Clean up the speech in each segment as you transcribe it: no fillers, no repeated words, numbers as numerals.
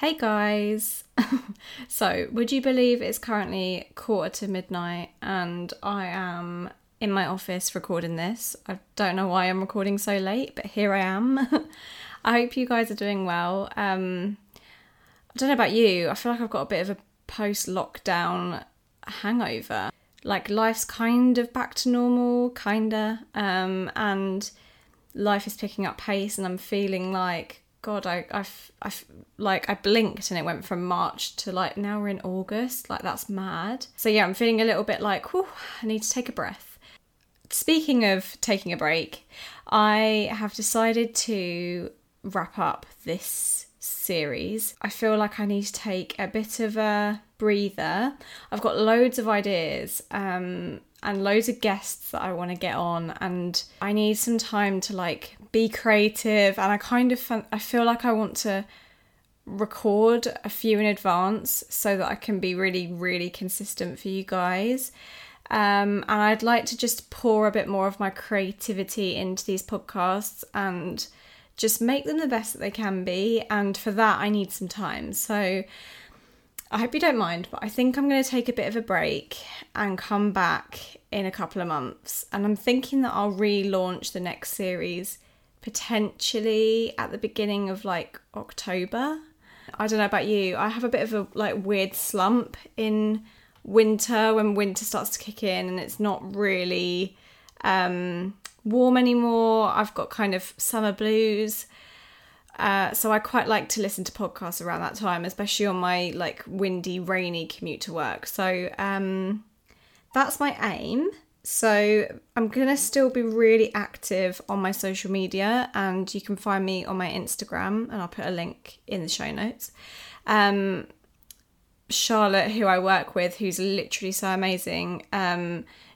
Hey guys! So, would you believe it's currently 11:45 and I am in my office recording this? I don't know why I'm recording so late, but here I am. I hope you guys are doing well. I don't know about you, I feel like I've got a bit of a post-lockdown hangover. Like, life's kind of back to normal, kinda, and life is picking up pace and I'm feeling like God, I blinked and it went from March to like now we're in August. Like, that's mad. So yeah, I'm feeling a little bit like, whew, I need to take a breath. Speaking of taking a break, I have decided to wrap up this series. I feel like I need to take a bit of a breather. I've got loads of ideas and loads of guests that I want to get on, and I need some time to like be creative, and I feel like I want to record a few in advance so that I can be really, really consistent for you guys. And I'd like to just pour a bit more of my creativity into these podcasts and just make them the best that they can be, and for that I need some time. So I hope you don't mind, but I think I'm going to take a bit of a break and come back in a couple of months. And I'm thinking that I'll relaunch the next series potentially at the beginning of like October. I don't know about you, I have a bit of a like weird slump in winter when winter starts to kick in and it's not really warm anymore. I've got kind of summer blues. So I quite like to listen to podcasts around that time, especially on my like windy, rainy commute to work. So that's my aim. So I'm going to still be really active on my social media, and you can find me on my Instagram, and I'll put a link in the show notes. Charlotte, who I work with, who's literally so amazing,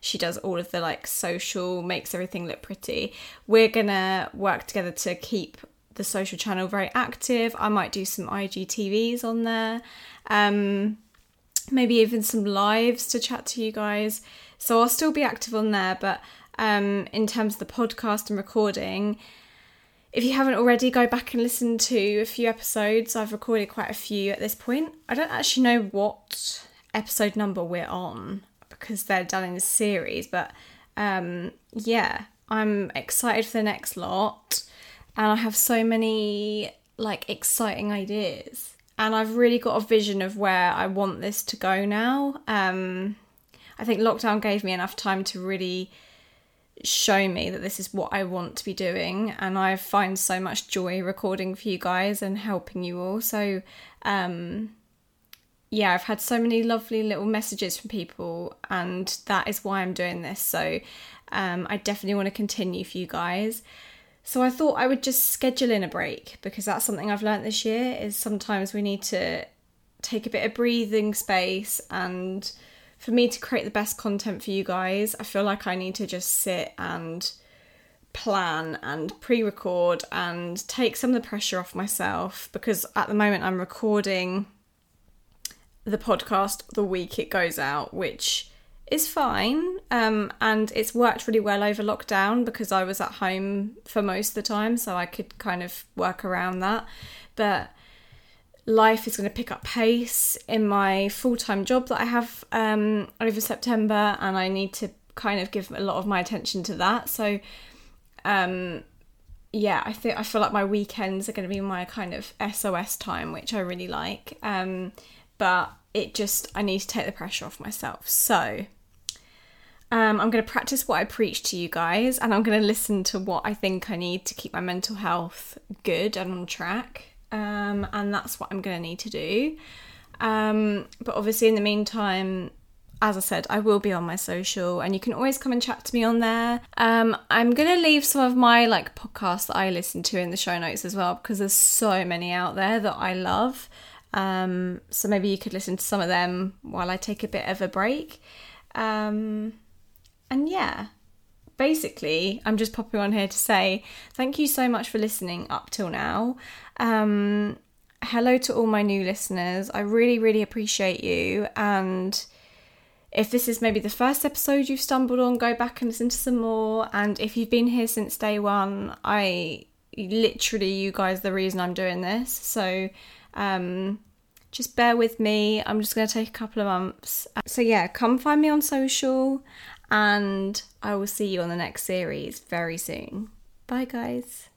she does all of the like social, makes everything look pretty. We're going to work together to keep the social channel very active. I might do some IGTVs on there, maybe even some lives to chat to you guys. So I'll still be active on there, but in terms of the podcast and recording, if you haven't already, go back and listen to a few episodes. I've recorded quite a few at this point. I don't actually know what episode number we're on because they're done in a series, but yeah, I'm excited for the next lot. And I have so many like exciting ideas, and I've really got a vision of where I want this to go now. I think lockdown gave me enough time to really show me that this is what I want to be doing, and I find so much joy recording for you guys and helping you all. So yeah, I've had so many lovely little messages from people, and that is why I'm doing this. So I definitely want to continue for you guys. So I thought I would just schedule in a break, because that's something I've learnt this year, is sometimes we need to take a bit of breathing space. And for me to create the best content for you guys, I feel like I need to just sit and plan and pre-record and take some of the pressure off myself, because at the moment I'm recording the podcast the week it goes out, which is fine, and it's worked really well over lockdown because I was at home for most of the time, so I could kind of work around that. But life is going to pick up pace in my full-time job that I have over September, and I need to kind of give a lot of my attention to that. So yeah, I feel like my weekends are going to be my kind of SOS time, which I really like, but I need to take the pressure off myself. So I'm going to practice what I preach to you guys, and I'm going to listen to what I think I need to keep my mental health good and on track. And that's what I'm going to need to do. But obviously in the meantime, as I said, I will be on my social, and you can always come and chat to me on there. I'm going to leave some of my like podcasts that I listen to in the show notes as well, because there's so many out there that I love. So maybe you could listen to some of them while I take a bit of a break. And yeah, basically I'm just popping on here to say thank you so much for listening up till now. Hello to all my new listeners. I really, really appreciate you. And if this is maybe the first episode you've stumbled on, go back and listen to some more. And if you've been here since day one, you guys are the reason I'm doing this. So Just bear with me. I'm just going to take a couple of months. So yeah, come find me on social and I will see you on the next series very soon. Bye guys.